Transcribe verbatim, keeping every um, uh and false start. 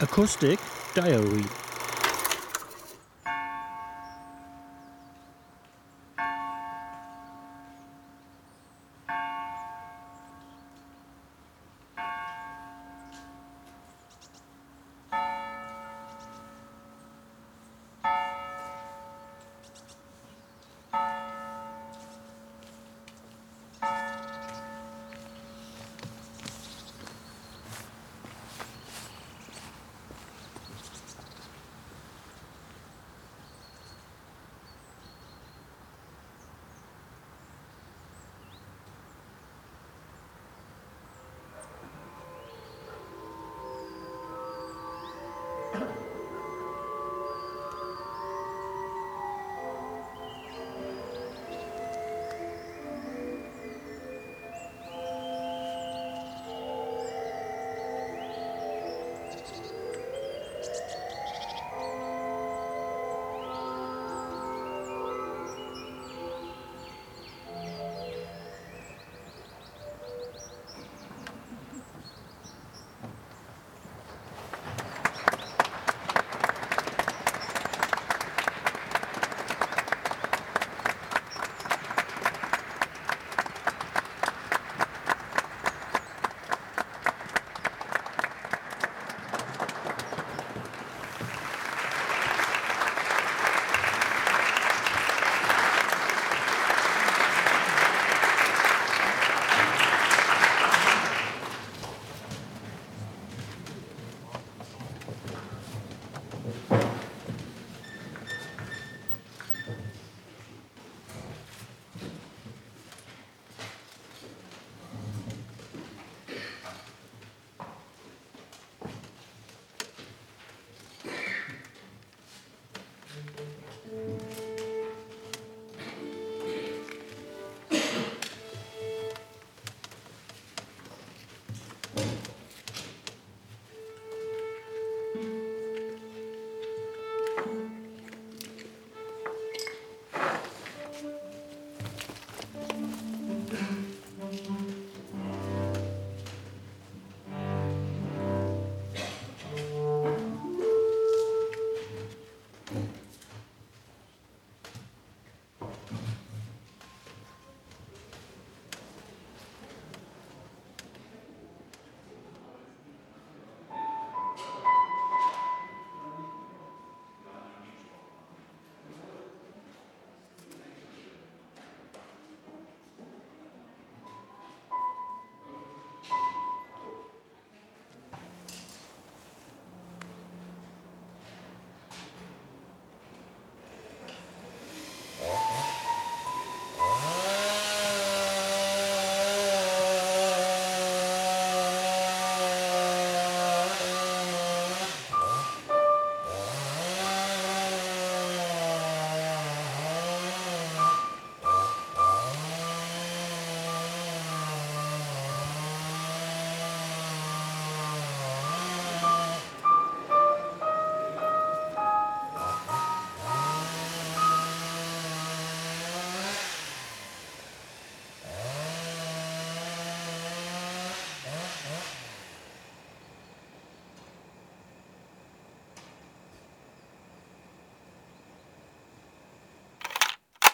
Acoustic Diary.